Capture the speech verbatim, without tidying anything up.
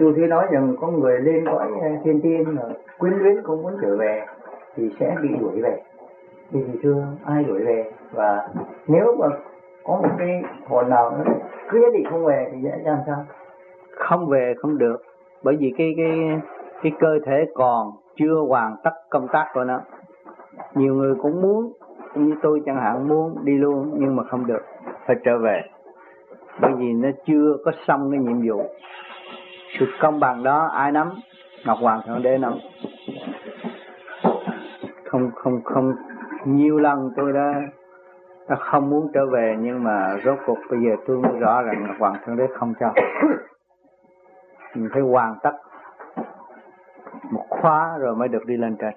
Dù thế nói rằng có người lên cõi thiên tiên mà quyến luyến không muốn trở về thì sẽ bị đuổi về. Thì chưa ai đuổi về, và nếu mà có một cái hồn nào nó cứ nhất định không về thì sẽ làm sao? Không về không được, bởi vì cái cái cái cơ thể còn chưa hoàn tất công tác của nó. Nhiều người cũng muốn, như tôi chẳng hạn, muốn đi luôn nhưng mà không được, phải trở về, bởi vì nó chưa có xong cái nhiệm vụ. Sự công bằng đó ai nắm? Ngọc Hoàng Thượng Đế nắm. Không không không nhiều lần tôi đã, đã không muốn trở về, nhưng mà rốt cuộc bây giờ tôi mới rõ rằng Ngọc Hoàng Thượng Đế không cho. Mình phải hoàn tất một khóa rồi mới được đi lên trên.